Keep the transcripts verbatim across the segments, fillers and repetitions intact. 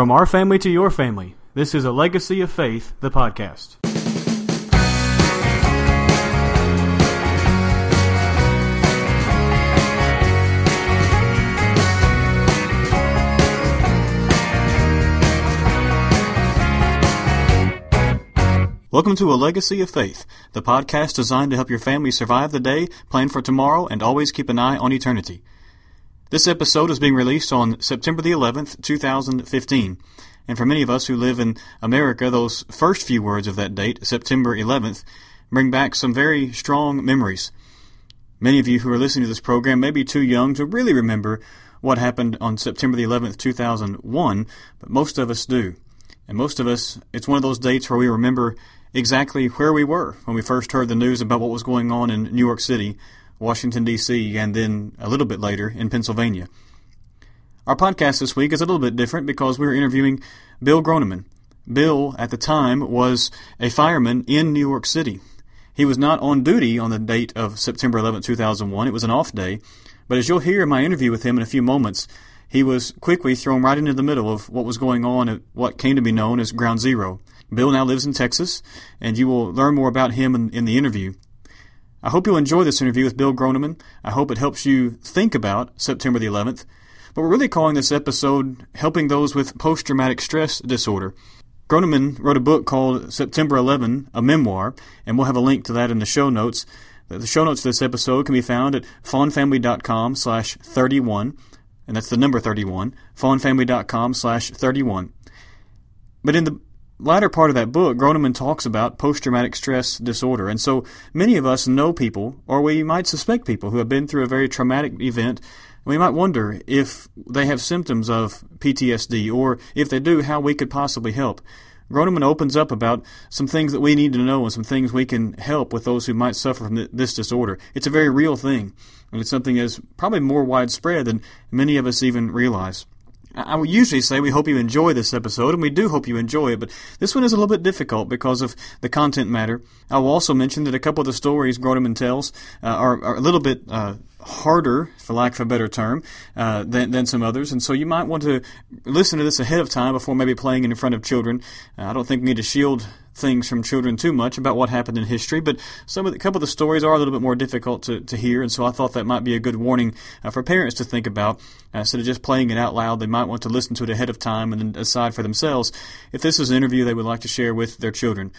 From our family to your family, this is A Legacy of Faith, the podcast. Welcome to A Legacy of Faith, the podcast designed to help your family survive the day, plan for tomorrow, and always keep an eye on eternity. This episode is being released on September the eleventh, two thousand fifteen, and for many of us who live in America, those first few words of that date, September eleventh, bring back some very strong memories. Many of you who are listening to this program may be too young to really remember what happened on September the eleventh, two thousand one, but most of us do. And most of us, it's one of those dates where we remember exactly where we were when we first heard the news about what was going on in New York City, Washington, D C, and then a little bit later in Pennsylvania. Our podcast this week is a little bit different because we were interviewing Bill Groneman. Bill, at the time, was a fireman in New York City. He was not on duty on the date of September eleventh, two thousand one. It was an off day. But as you'll hear in my interview with him in a few moments, he was quickly thrown right into the middle of what was going on at what came to be known as Ground Zero. Bill now lives in Texas, and you will learn more about him in, in the interview. I hope you'll enjoy this interview with Bill Groneman. I hope it helps you think about September the eleventh. But we're really calling this episode Helping Those with Post-Traumatic Stress Disorder. Groneman wrote a book called September eleven, A Memoir, and we'll have a link to that in the show notes. The show notes for this episode can be found at fawn family dot com slash thirty-one. And that's the number thirty-one, fawn family dot com slash thirty-one. But in the latter part of that book, Groneman talks about post-traumatic stress disorder. And so many of us know people, or we might suspect people, who have been through a very traumatic event. We might wonder if they have symptoms of P T S D, or if they do, how we could possibly help. Groneman opens up about some things that we need to know and some things we can help with those who might suffer from this disorder. It's a very real thing, and it's something that's probably more widespread than many of us even realize. I would usually say we hope you enjoy this episode, and we do hope you enjoy it, but this one is a little bit difficult because of the content matter. I will also mention that a couple of the stories Groneman tells uh, are, are a little bit uh, harder, for lack of a better term, uh, than, than some others, and so you might want to listen to this ahead of time before maybe playing it in front of children. Uh, I don't think we need to shield things from children too much about what happened in history, but some of the, a couple of the stories are a little bit more difficult to, to hear, and so I thought that might be a good warning uh, for parents to think about. Uh, instead of just playing it out loud, they might want to listen to it ahead of time and then decide for themselves if this is an interview they would like to share with their children.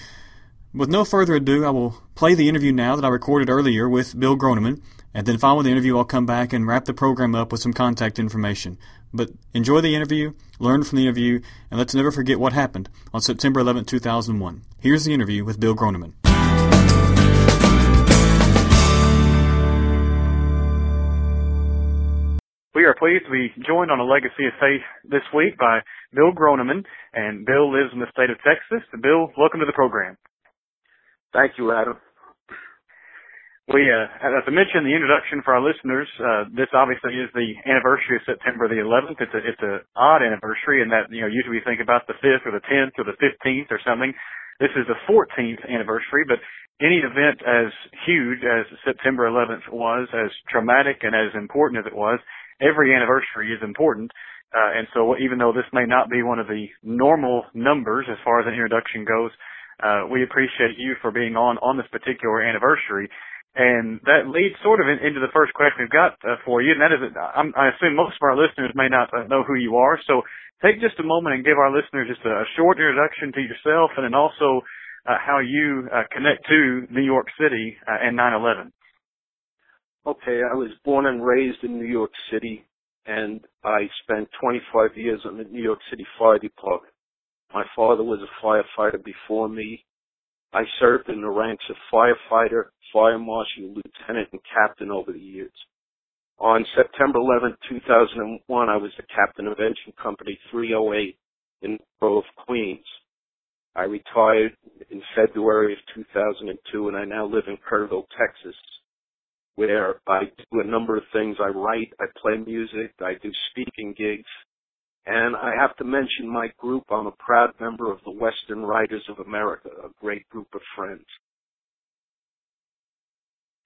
With no further ado, I will play the interview now that I recorded earlier with Bill Groneman, and then following the interview, I'll come back and wrap the program up with some contact information. But enjoy the interview, learn from the interview, and let's never forget what happened on September eleventh, two thousand one. Here's the interview with Bill Groneman. We are pleased to be joined on A Legacy of Faith this week by Bill Groneman, and Bill lives in the state of Texas. Bill, welcome to the program. Thank you, Adam. We, uh, as I mentioned in the introduction for our listeners, uh, this obviously is the anniversary of September the eleventh. It's a, it's a odd anniversary in that, you know, usually we think about the fifth or the tenth or the fifteenth or something. This is the fourteenth anniversary, but any event as huge as September eleventh was, as traumatic and as important as it was, every anniversary is important. Uh, and so even though this may not be one of the normal numbers as far as an introduction goes, uh, we appreciate you for being on, on this particular anniversary. And that leads sort of in, into the first question we've got uh, for you, and that is, I'm, I assume most of our listeners may not uh, know who you are, so take just a moment and give our listeners just a, a short introduction to yourself and then also uh, how you uh, connect to New York City uh, and nine eleven. Okay, I was born and raised in New York City, and I spent twenty-five years in the New York City Fire Department. My father was a firefighter before me. I served in the ranks of firefighter, fire marshal, lieutenant, and captain over the years. On September eleventh, two thousand one, I was the captain of Engine Company three oh eight in the borough of Queens. I retired in February of two thousand two, and I now live in Kerrville, Texas, where I do a number of things. I write, I play music, I do speaking gigs, and I have to mention my group. I'm a proud member of the Western Writers of America, a great group of friends.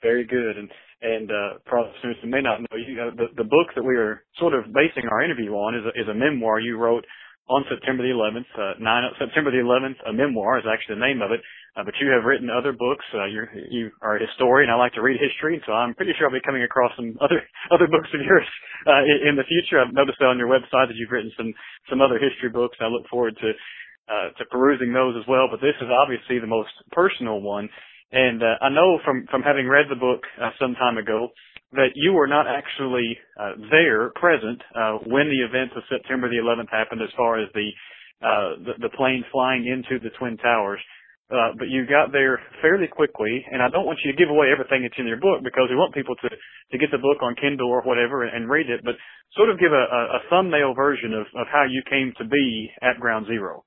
Very good. And, and uh, for listeners who may not know, you, uh, the, the book that we are sort of basing our interview on is a, is a memoir you wrote on September the eleventh, uh, nine, September the eleventh, a memoir is actually the name of it. Uh, but you have written other books. Uh, you're, you are a historian. I like to read history, so I'm pretty sure I'll be coming across some other other books of yours uh, in, in the future. I've noticed that on your website that you've written some some other history books. I look forward to uh, to perusing those as well. But this is obviously the most personal one, and uh, I know from from having read the book uh, some time ago that you were not actually uh, there, present uh, when the events of September the eleventh happened, as far as the uh, the, the plane flying into the Twin Towers. Uh, but you got there fairly quickly, and I don't want you to give away everything that's in your book because we want people to, to get the book on Kindle or whatever and, and read it, but sort of give a, a thumbnail version of, of how you came to be at Ground Zero.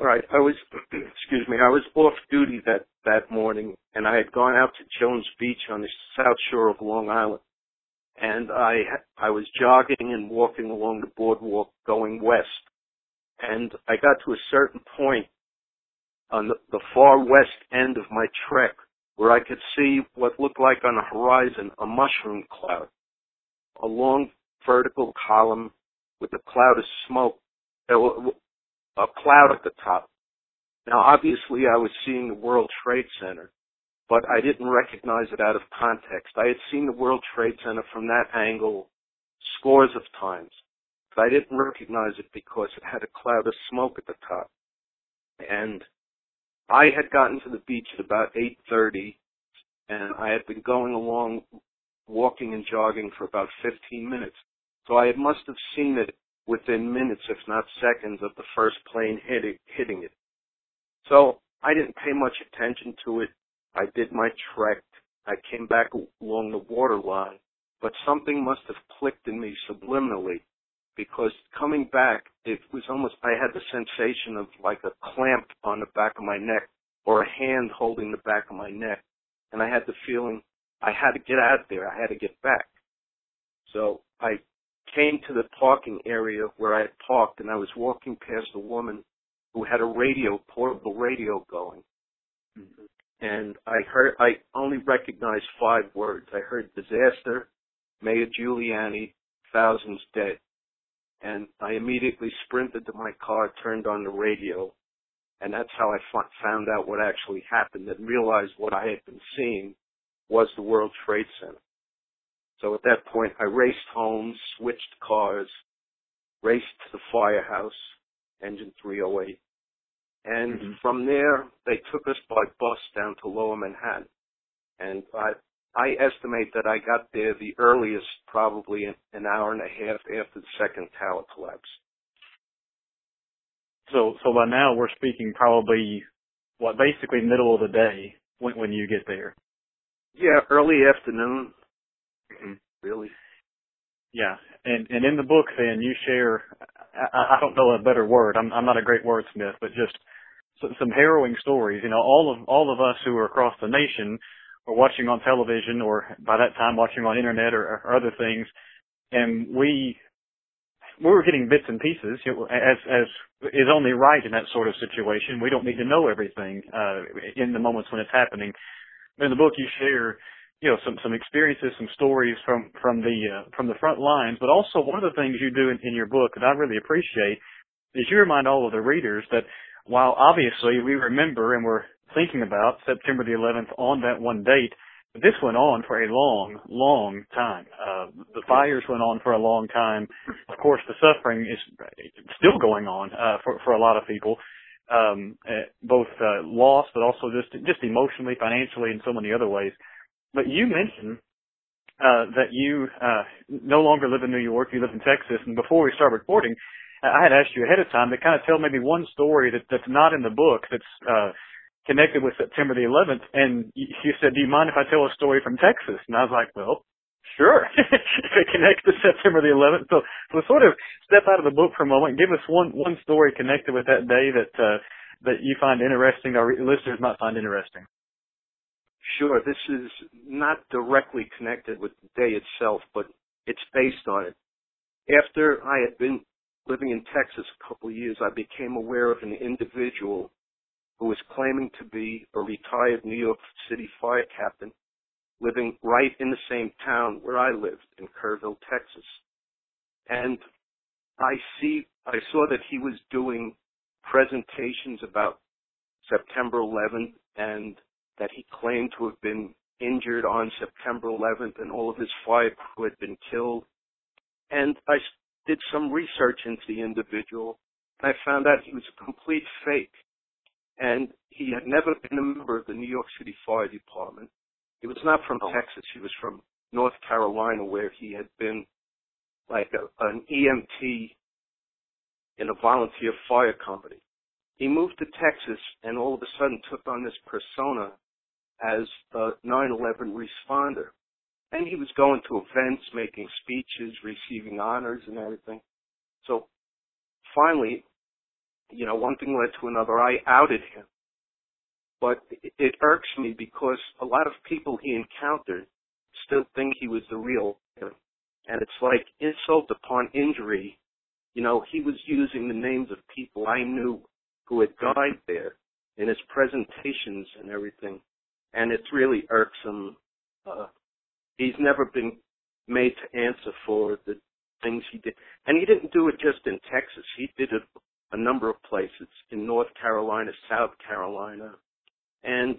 All right. I was, excuse me, I was off duty that, that morning, and I had gone out to Jones Beach on the south shore of Long Island, and I I was jogging and walking along the boardwalk going west, and I got to a certain point on the, the far west end of my trek, where I could see what looked like on the horizon a mushroom cloud, a long vertical column with a cloud of smoke, a cloud at the top. Now, obviously, I was seeing the World Trade Center, but I didn't recognize it out of context. I had seen the World Trade Center from that angle scores of times, but I didn't recognize it because it had a cloud of smoke at the top. And I had gotten to the beach at about eight thirty, and I had been going along, walking and jogging for about fifteen minutes. So I must have seen it within minutes, if not seconds, of the first plane hitting, hitting it. So I didn't pay much attention to it. I did my trek. I came back along the waterline, but something must have clicked in me subliminally, because coming back, it was almost, I had the sensation of like a clamp on the back of my neck or a hand holding the back of my neck. And I had the feeling I had to get out there. I had to get back. So I came to the parking area where I had parked, and I was walking past a woman who had a radio, portable radio going. Mm-hmm. And I heard, I only recognized five words. I heard disaster, Mayor Giuliani, thousands dead. And I immediately sprinted to my car, turned on the radio, and that's how I found out what actually happened and realized what I had been seeing was the World Trade Center. So at that point, I raced home, switched cars, raced to the firehouse, Engine three oh eight. And mm-hmm. from there, they took us by bus down to Lower Manhattan. And I... I estimate that I got there the earliest, probably an hour and a half after the second tower collapse. So, so by now we're speaking probably, what, basically middle of the day when, when you get there. Yeah, early afternoon. Mm-hmm. Really. Yeah, and and in the book then you share, I, I don't know a better word. I'm I'm not a great wordsmith, but just some harrowing stories. You know, all of all of us who are across the nation. Or watching on television, or by that time watching on internet or, or other things, and we we were getting bits and pieces, as as is only right in that sort of situation. We don't need to know everything uh, in the moments when it's happening. In the book, you share, you know, some some experiences, some stories from from the uh, from the front lines, but also one of the things you do in, in your book that I really appreciate is you remind all of the readers that while obviously we remember and we're thinking about September the eleventh on that one date, this went on for a long, long time. Uh, the fires went on for a long time. Of course, the suffering is still going on uh, for, for a lot of people, um, both uh, loss, but also just just emotionally, financially, and so many other ways. But you mentioned uh, that you uh, no longer live in New York, you live in Texas, and before we start recording, I had asked you ahead of time to kind of tell maybe one story that, that's not in the book that's uh, connected with September the eleventh, and you said, do you mind if I tell a story from Texas? And I was like, well, sure, if it connects to September the eleventh. So, so sort of step out of the book for a moment and give us one, one story connected with that day that uh, that you find interesting or listeners might find interesting. Sure. This is not directly connected with the day itself, but it's based on it. After I had been living in Texas a couple of years, I became aware of an individual who was claiming to be a retired New York City fire captain living right in the same town where I lived in Kerrville, Texas. And I see, I saw that he was doing presentations about September eleventh and that he claimed to have been injured on September eleventh and all of his fire crew had been killed. And I did some research into the individual. I found out he was a complete fake, and he had never been a member of the New York City Fire Department. He was not from Texas. He was from North Carolina, where he had been like a, an E M T in a volunteer fire company. He moved to Texas and all of a sudden took on this persona as a nine eleven responder. And he was going to events, making speeches, receiving honors and everything. So finally, you know, one thing led to another. I outed him. But it irks me because a lot of people he encountered still think he was the real him. And it's like insult upon injury. You know, he was using the names of people I knew who had died there in his presentations and everything. And it's really irksome. Uh, he's never been made to answer for the things he did. And he didn't do it just in Texas. He did it a number of places in North Carolina, South Carolina. And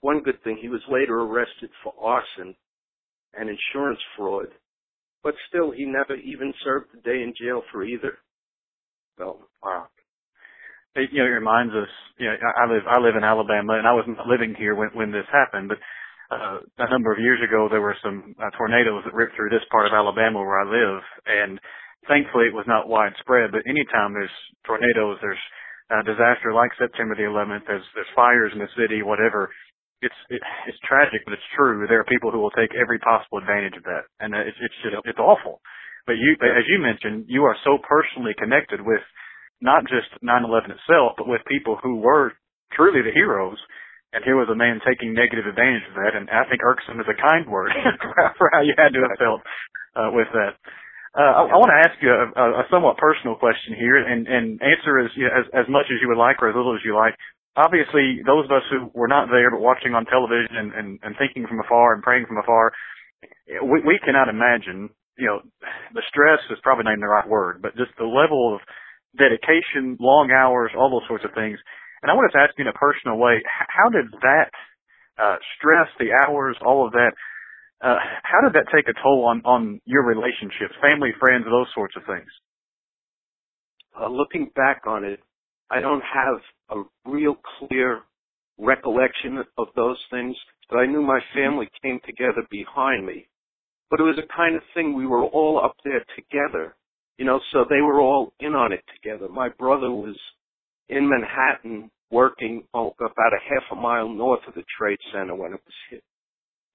one good thing, he was later arrested for arson and insurance fraud. But still, he never even served a day in jail for either. So, wow. It, you know, it reminds us, you know, I live, I live in Alabama, and I was not living here when, when this happened, but uh, a number of years ago, there were some uh, tornadoes that ripped through this part of Alabama where I live, and thankfully it was not widespread, but anytime there's tornadoes, there's a disaster like September the eleventh, there's, there's fires in the city, whatever. It's it, it's tragic, but it's true. There are people who will take every possible advantage of that, and it's it's just yep. it's awful. But you, yep. as you mentioned, you are so personally connected with not just nine eleven itself, but with people who were truly the heroes. And here was a man taking negative advantage of that, and I think irksome is a kind word for how you had to have felt uh, with that. Uh, I, I want to ask you a, a somewhat personal question here, and and answer as, you know, as as much as you would like or as little as you like. Obviously, those of us who were not there but watching on television and, and, and thinking from afar and praying from afar, we, we cannot imagine, you know, the stress is probably not even the right word, but just the level of dedication, long hours, all those sorts of things. And I wanted to ask you in a personal way, how did that uh, stress, the hours, all of that, uh, how did that take a toll on, on your relationships, family, friends, those sorts of things? Uh, looking back on it, I don't have a real clear recollection of those things, but I knew my family came together behind me. But it was a kind of thing, we were all up there together, you know, so they were all in on it together. My brother was in Manhattan working about a half a mile north of the Trade Center when it was hit.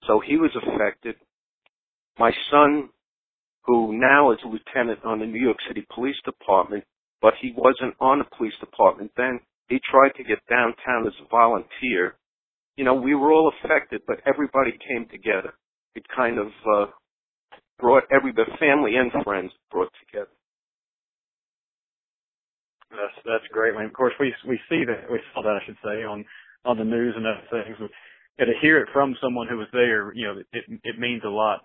So he was affected. My son, who now is a lieutenant on the New York City Police Department, but he wasn't on the police department then. He tried to get downtown as a volunteer. You know, we were all affected, but everybody came together. It kind of uh, brought every the family and friends brought together. That's that's great, man. Of course, we we see that we saw that I should say on, on the news and other things. And to hear it from someone who was there, you know, it it means a lot.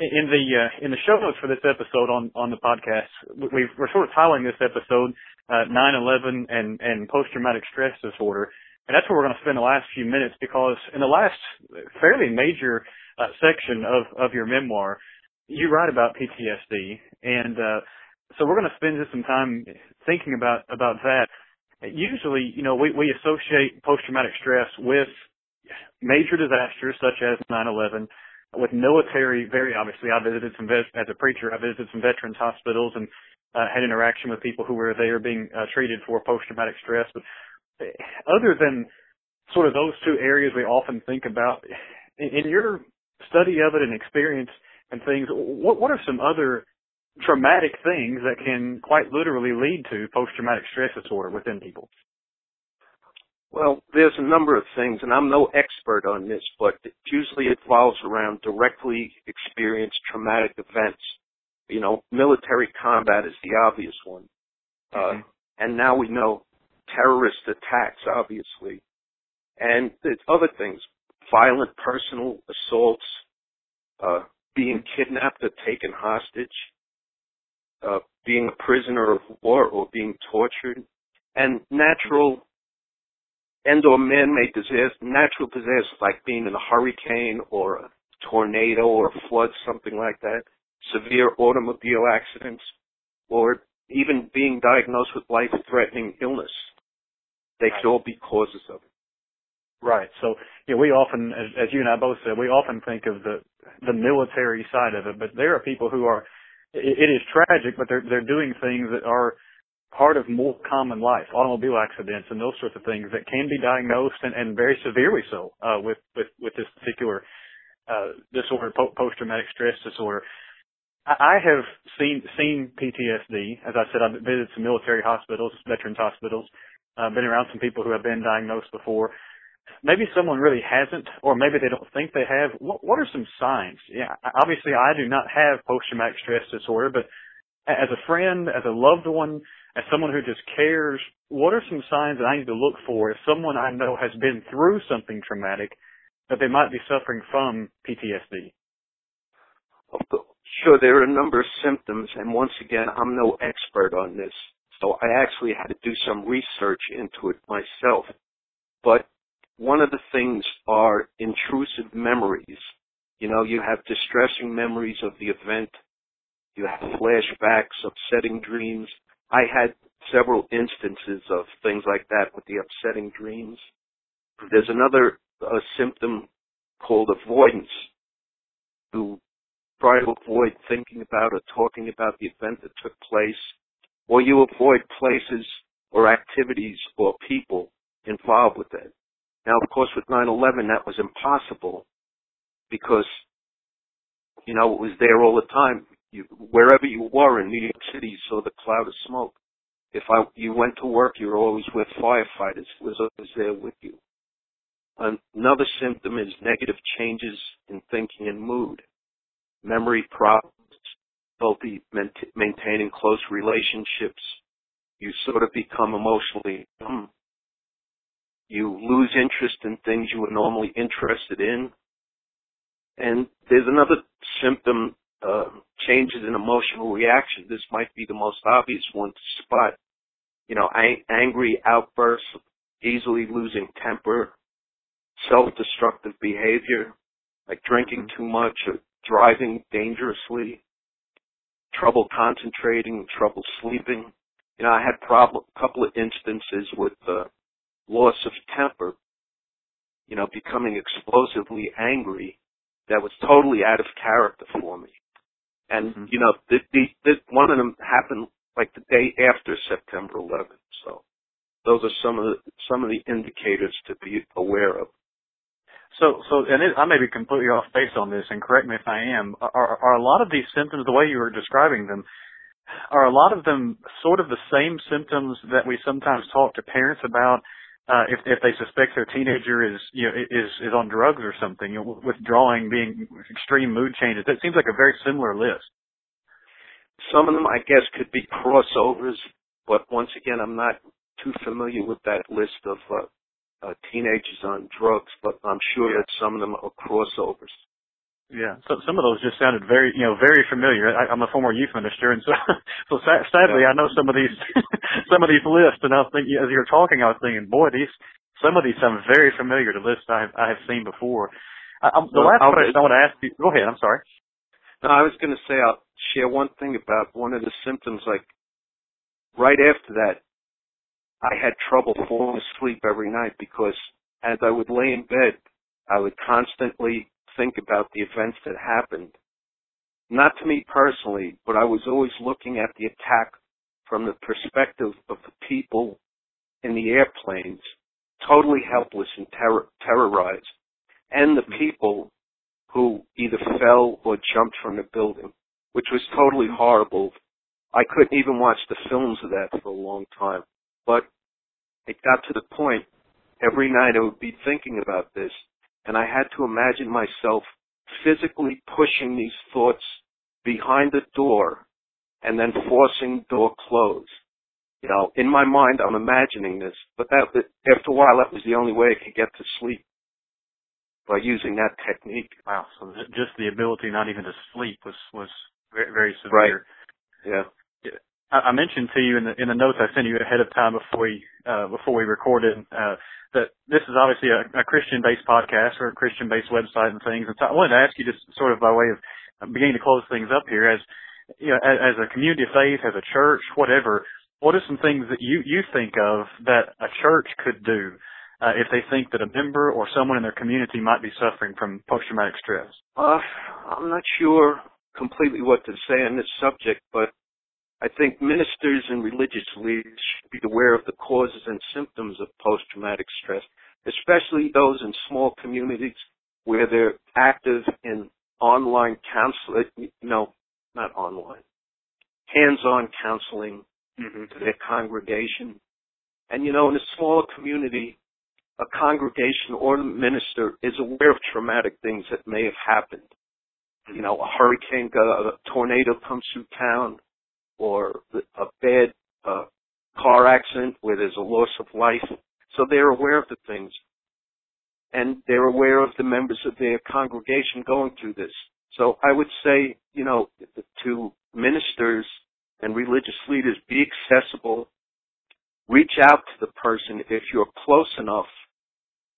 In the uh, in the show notes for this episode on, on the podcast, we've, we're sort of titling this episode uh, nine eleven and, and Post-Traumatic Stress Disorder, and that's where we're going to spend the last few minutes because in the last fairly major uh, section of, of your memoir, you write about P T S D, and uh, so we're going to spend just some time thinking about, about that. Usually, you know, we, we associate post-traumatic stress with major disasters such as nine eleven, with military, very obviously, I visited some, vet- as a preacher, I visited some veterans hospitals and uh, had interaction with people who were there being uh, treated for post-traumatic stress. But other than sort of those two areas we often think about, in, in your study of it and experience and things, what, what are some other traumatic things that can quite literally lead to post-traumatic stress disorder within people? Well, there's a number of things, and I'm no expert on this, but it usually it revolves around directly experienced traumatic events. You know, military combat is the obvious one. Mm-hmm. Uh, and now we know terrorist attacks, obviously. And there's other things, violent personal assaults, uh, being kidnapped or taken hostage. uh, being a prisoner of war or being tortured, and natural and or man-made disasters, natural disasters like being in a hurricane or a tornado or a flood, something like that, severe automobile accidents, or even being diagnosed with life-threatening illness. They right. could all be causes of it. Right. So yeah, we often, as, as you and I both said, we often think of the the military side of it, but there are people who are, it, it is tragic, but they're they're doing things that are part of more common life, automobile accidents and those sorts of things that can be diagnosed and, and very severely so uh, with, with, with this particular uh, disorder, post-traumatic stress disorder. I have seen seen P T S D. As I said, I've visited some military hospitals, veterans hospitals, uh, been around some people who have been diagnosed before. Maybe someone really hasn't, or maybe they don't think they have. What, what are some signs? Yeah, obviously, I do not have post-traumatic stress disorder, but as a friend, as a loved one, as someone who just cares, what are some signs that I need to look for if someone I know has been through something traumatic that they might be suffering from P T S D? Sure, there are a number of symptoms, and once again, I'm no expert on this, so I actually had to do some research into it myself. But one of the things are intrusive memories. You know, you have distressing memories of the event. You have flashbacks, upsetting dreams. I had several instances of things like that with the upsetting dreams. There's another uh, symptom called avoidance, to try to avoid thinking about or talking about the event that took place, or you avoid places or activities or people involved with it. Now, of course, with nine eleven, that was impossible because, you know, it was there all the time. You, wherever you were in New York City, you saw the cloud of smoke. If I, you went to work, you were always with firefighters. It was always there with you. Another symptom is negative changes in thinking and mood, memory problems, difficulty maintaining close relationships. You sort of become emotionally numb. You lose interest in things you were normally interested in. And there's another symptom. Uh, changes in emotional reaction. This might be the most obvious one to spot. You know, ang- angry outbursts, easily losing temper, self-destructive behavior, like drinking too much or driving dangerously, trouble concentrating, trouble sleeping. You know, I had prob- a couple of instances with uh, loss of temper, you know, becoming explosively angry. That was totally out of character for me. And, you know, the, the, the, one of them happened like the day after September eleventh. So those are some of the, some of the indicators to be aware of. So, so, and it, I may be completely off base on this, and correct me if I am. Are, are a lot of these symptoms, the way you were describing them, are a lot of them sort of the same symptoms that we sometimes talk to parents about? Uh, if, if they suspect their teenager is, you know, is, is on drugs or something, you know, withdrawing, being extreme mood changes, that seems like a very similar list. Some of them, I guess, could be crossovers, but once again, I'm not too familiar with that list of uh, uh, teenagers on drugs, but I'm sure yeah. that some of them are crossovers. Yeah, so some of those just sounded very, you know, very familiar. I, I'm a former youth minister, and so, so sadly, I know some of these, some of these lists. And I was thinking, as you were talking, I was thinking, boy, these, some of these sound very familiar to lists I have, I have seen before. I, I'm, the well, last I'll, question I want to ask you. Go ahead. I'm sorry. No, I was going to say I'll share one thing about one of the symptoms. Like right after that, I had trouble falling asleep every night because as I would lay in bed, I would constantly think about the events that happened, not to me personally, but I was always looking at the attack from the perspective of the people in the airplanes, totally helpless and terror- terrorized, and the people who either fell or jumped from the building, which was totally horrible. I couldn't even watch the films of that for a long time, but it got to the point every night I would be thinking about this. And I had to imagine myself physically pushing these thoughts behind the door and then forcing the door closed. You know, in my mind, I'm imagining this, but that, after a while, that was the only way I could get to sleep, by using that technique. Wow, so just the ability not even to sleep was, was very, very severe. Right, yeah. I mentioned to you in the in the notes I sent you ahead of time before we uh, before we recorded uh, that this is obviously a, a Christian-based podcast or a Christian-based website and things. And so I wanted to ask you just sort of by way of beginning to close things up here, as you know, as, as a community of faith, as a church, whatever. What are some things that you, you think of that a church could do uh, if they think that a member or someone in their community might be suffering from post-traumatic stress? Uh, I'm not sure completely what to say on this subject, but I think ministers and religious leaders should be aware of the causes and symptoms of post-traumatic stress, especially those in small communities where they're active in online counseling, no, not online, hands-on counseling mm-hmm. to their congregation. And, you know, in a smaller community, a congregation or a minister is aware of traumatic things that may have happened. You know, a hurricane, a tornado comes through town, or a bad uh, car accident where there's a loss of life. So they're aware of the things. And they're aware of the members of their congregation going through this. So I would say, you know, to ministers and religious leaders, be accessible. Reach out to the person if you're close enough.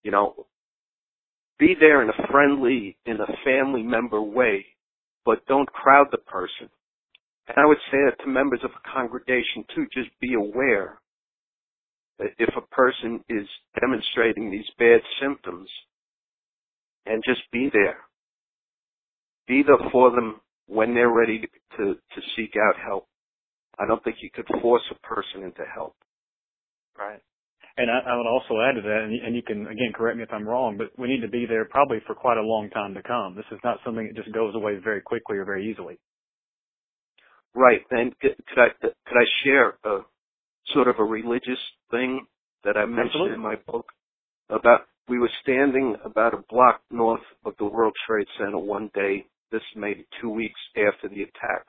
You know, be there in a friendly, in a family member way, but don't crowd the person. And I would say that to members of a congregation, too, just be aware that if a person is demonstrating these bad symptoms, and just be there. Be there for them when they're ready to, to, to seek out help. I don't think you could force a person into help. Right. And I, I would also add to that, and you, and you can, again, correct me if I'm wrong, but we need to be there probably for quite a long time to come. This is not something that just goes away very quickly or very easily. Right. And could I, could I share a sort of a religious thing that I mentioned Absolutely. In my book? About we were standing about a block north of the World Trade Center one day, this maybe two weeks after the attack.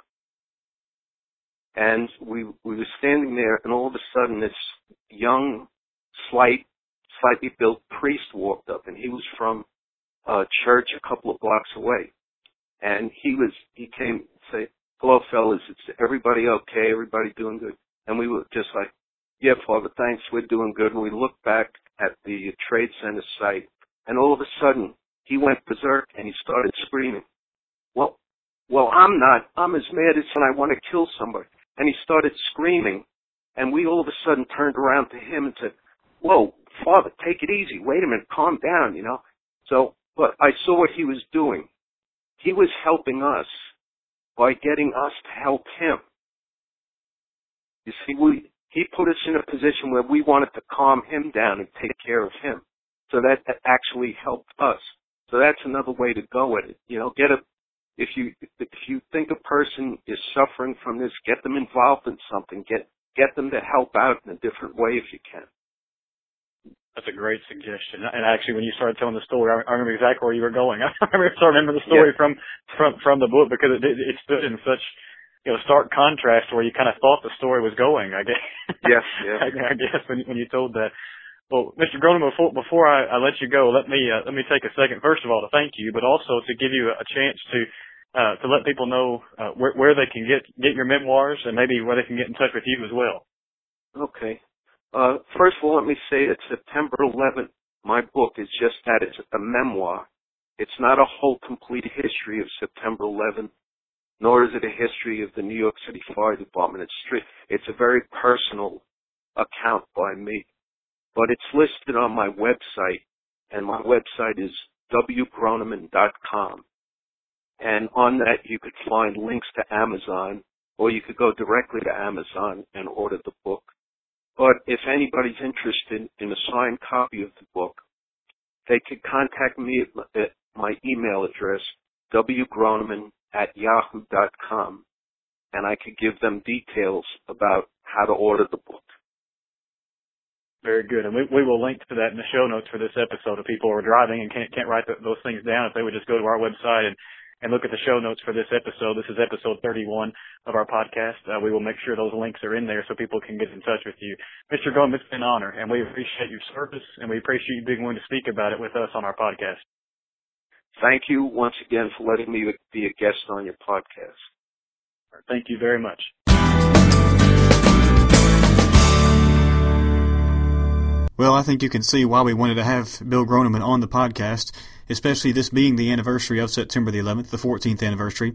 And we we were standing there, and all of a sudden this young, slight, slightly built priest walked up, and he was from a church a couple of blocks away. And he was he came and said, "Hello, fellas. It's everybody okay? Everybody doing good?" And we were just like, "Yeah, Father, thanks. We're doing good." And we looked back at the Trade Center site, and all of a sudden he went berserk and he started screaming, "Well, well, I'm not. I'm as mad as when I want to kill somebody." And he started screaming, and we all of a sudden turned around to him and said, "Whoa, Father, take it easy. Wait a minute. Calm down. You know." So, but I saw what he was doing. He was helping us by getting us to help him. You see, we, he put us in a position where we wanted to calm him down and take care of him. So that, that actually helped us. So that's another way to go at it. You know, get a, if you, if you think a person is suffering from this, get them involved in something. Get, get them to help out in a different way if you can. That's a great suggestion. And actually, when you started telling the story, I remember exactly where you were going. I remember, I remember the story yeah. from, from, from the book because it, it stood in such, you know, stark contrast where you kind of thought the story was going, I guess. Yes, yes. I, I guess when, when you told that. Well, Mister Groneman, before, before I, I let you go, let me, uh, let me take a second, first of all, to thank you, but also to give you a chance to, uh, to let people know, uh, where, where they can get, get your memoirs and maybe where they can get in touch with you as well. Okay. Uh, first of all, let me say that September eleventh, my book is just that. It's a memoir. It's not a whole complete history of September eleventh, nor is it a history of the New York City Fire Department. It's, it's a very personal account by me. But it's listed on my website, and my website is w groneman dot com. And on that, you could find links to Amazon, or you could go directly to Amazon and order the book. But if anybody's interested in a signed copy of the book, they could contact me at my email address, w groneman at yahoo dot com, and I could give them details about how to order the book. Very good. And we, we will link to that in the show notes for this episode. If people are driving and can't, can't write the, those things down, if they would just go to our website and and look at the show notes for this episode. This is episode thirty-one of our podcast. Uh, we will make sure those links are in there so people can get in touch with you. Mister Groneman, it's been an honor, and we appreciate your service, and we appreciate you being willing to speak about it with us on our podcast. Thank you once again for letting me be a guest on your podcast. Thank you very much. Well, I think you can see why we wanted to have Bill Groneman on the podcast, especially this being the anniversary of September the eleventh, the fourteenth anniversary.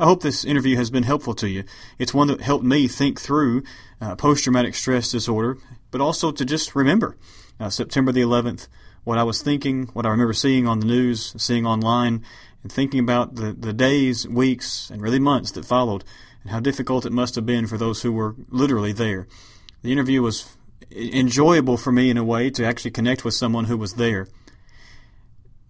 I hope this interview has been helpful to you. It's one that helped me think through uh, post-traumatic stress disorder, but also to just remember uh, September the eleventh, what I was thinking, what I remember seeing on the news, seeing online, and thinking about the, the days, weeks, and really months that followed, and how difficult it must have been for those who were literally there. The interview was enjoyable for me in a way to actually connect with someone who was there.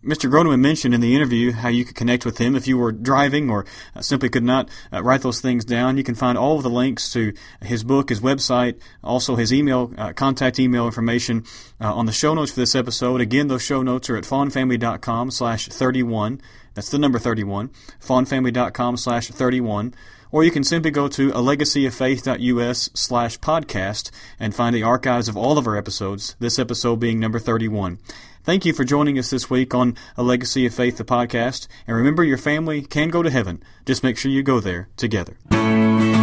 Mister Groneman mentioned in the interview how you could connect with him if you were driving or simply could not write those things down. You can find all of the links to his book, his website, also his email, uh, contact email information uh, on the show notes for this episode. Again, those show notes are at fawnfamily.com slash 31. That's the number thirty-one, fawnfamily.com slash 31. Or you can simply go to alegacyoffaith.us slash podcast and find the archives of all of our episodes, this episode being number thirty-one. Thank you for joining us this week on A Legacy of Faith, the podcast. And remember, your family can go to heaven. Just make sure you go there together.